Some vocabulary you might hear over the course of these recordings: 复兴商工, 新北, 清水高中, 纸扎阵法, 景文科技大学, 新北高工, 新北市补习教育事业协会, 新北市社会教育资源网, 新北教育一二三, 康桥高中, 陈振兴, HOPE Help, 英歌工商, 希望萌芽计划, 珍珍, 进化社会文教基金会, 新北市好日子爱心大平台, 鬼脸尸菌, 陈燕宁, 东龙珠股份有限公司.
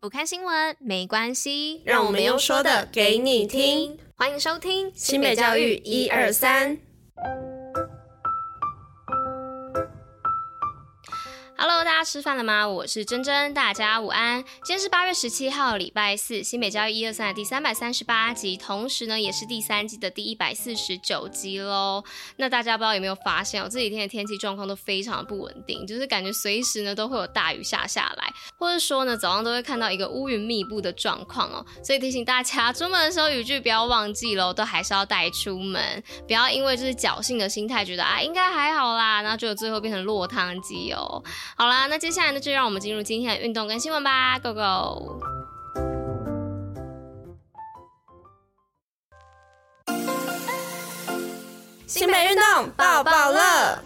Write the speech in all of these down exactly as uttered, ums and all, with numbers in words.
不看新闻没关系，让我们用说的给你听。欢迎收听新北教育一二三。Hello， 大家吃饭了吗？我是珍珍，大家午安。今天是八月十七号，礼拜四，新北教育一二三的第三百三十八集，同时呢也是第三季的第一百四十九集咯。那大家不知道有没有发现哦，这几天的天气状况都非常的不稳定，就是感觉随时呢都会有大雨下下来，或者说呢早上都会看到一个乌云密布的状况哦。所以提醒大家出门的时候雨具不要忘记咯，都还是要带出门，不要因为就是侥幸的心态觉得啊应该还好啦，然后就最后变成落汤鸡哦。好啦，那接下来呢，就让我们进入今天的运动跟新闻吧 ，Go Go！ 新北运动抱抱乐。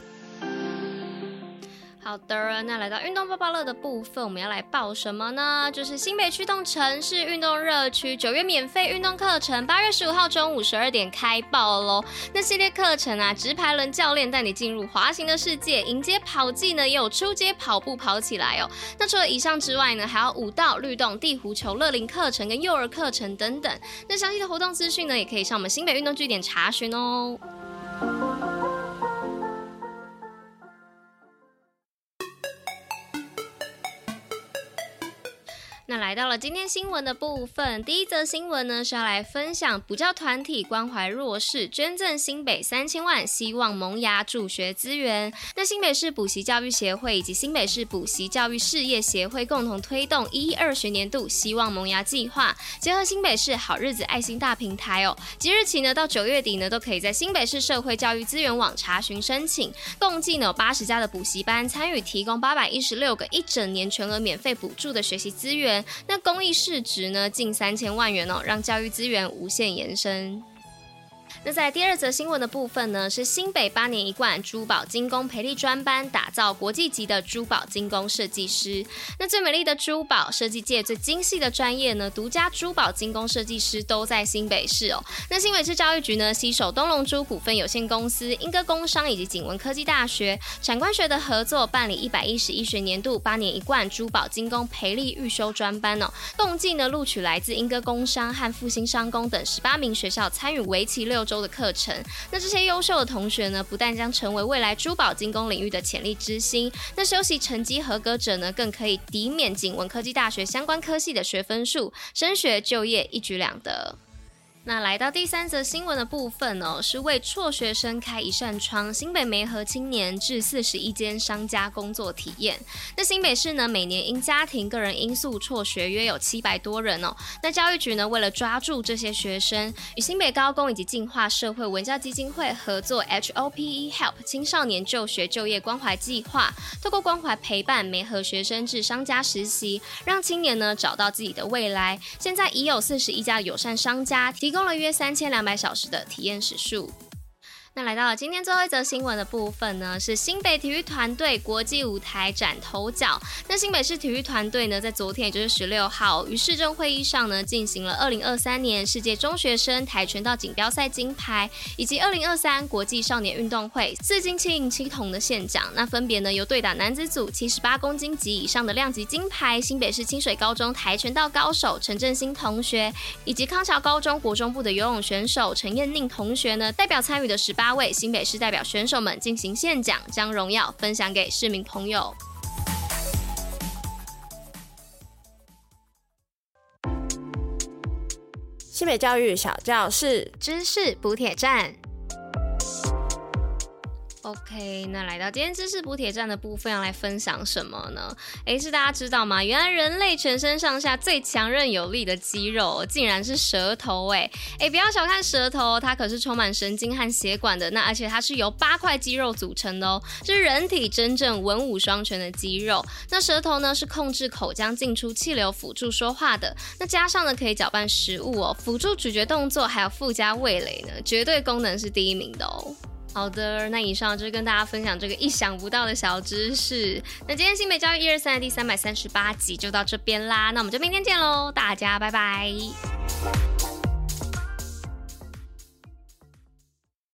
好的，那来到运动抱抱乐的部分，我们要来报什么呢？就是新北驱动城市运动热区九月免费运动课程，八月十五号中午十二点开报咯。那系列课程啊，直排轮教练带你进入滑行的世界，迎接跑技呢，也有出街跑步跑起来哦。那除了以上之外呢，还有舞蹈、律动、地弧球、乐龄课程跟幼儿课程等等。那详细的活动资讯呢，也可以上我们新北运动据点查询哦。那来到了今天新闻的部分，第一则新闻呢是要来分享补教团体关怀弱势，捐赠新北三千万，希望萌芽助学资源。那新北市补习教育协会以及新北市补习教育事业协会共同推动一二学年度希望萌芽计划，结合新北市好日子爱心大平台哦，即日起呢到九月底呢都可以在新北市社会教育资源网查询申请，共计呢有八十家的补习班参与，提供八百一十六个一整年全额免费补助的学习资源。那公益市值呢近三千万元哦，让教育资源无限延伸。那在第二则新闻的部分呢，是新北八年一贯珠宝精工培力专班，打造国际级的珠宝精工设计师。那最美丽的珠宝设计界最精细的专业呢，独家珠宝精工设计师都在新北市哦。那新北市教育局呢，携手东龙珠股份有限公司、英歌工商以及景文科技大学、产官学的合作，办理一百一十一学年度八年一贯珠宝精工培力预修专班哦。共计呢录取来自英歌工商和复兴商工等十八名学校参与为期六周的课程。那这些优秀的同学呢，不但将成为未来珠宝精工领域的潜力之星，那修习成绩合格者呢，更可以抵免景文科技大学相关科系的学分数，升学就业一举两得。那来到第三则新闻的部分哦，是为辍学生开一扇窗，新北媒合青年至四十一间商家工作体验。那新北市呢，每年因家庭个人因素辍学约有七百多人哦。那教育局呢，为了抓住这些学生，与新北高工以及进化社会文教基金会合作 HOPE Help 青少年就学就业关怀计划，透过关怀陪伴媒合学生至商家实习，让青年呢找到自己的未来。现在已有四十一家友善商家提提供了约三千两百小时的体验时数。那来到了今天最后一则新闻的部分呢，是新北体育团队国际舞台展头角。那新北市体育团队呢，在昨天也就是十六号于市政会议上呢，进行了二零二三年世界中学生跆拳道锦标赛金牌以及二零二三国际少年运动会四金七银七铜的现奖。那分别呢，由对打男子组七十八公斤级以上的量级金牌新北市清水高中跆拳道高手陈振兴同学，以及康桥高中国中部的游泳选手陈燕宁同学呢，代表参与的十八八位新北市代表选手们进行献奖，将荣耀分享给市民朋友。新北教育小教室，知识补铁站。OK， 那来到今天知识补铁站的部分，要来分享什么呢？诶，是大家知道吗？原来人类全身上下最强韧有力的肌肉，竟然是舌头诶！诶，不要小看舌头，它可是充满神经和血管的，那而且它是由八块肌肉组成的哦，是人体真正文武双全的肌肉。那舌头呢，是控制口腔进出气流，辅助说话的。那加上呢，可以搅拌食物哦，辅助咀嚼动作，还有附加味蕾呢，绝对功能是第一名的哦。好的，那以上就是跟大家分享这个意想不到的小知识。那今天新北教育一二三的第三百三十八集就到这边啦，那我们就明天见咯，大家拜拜。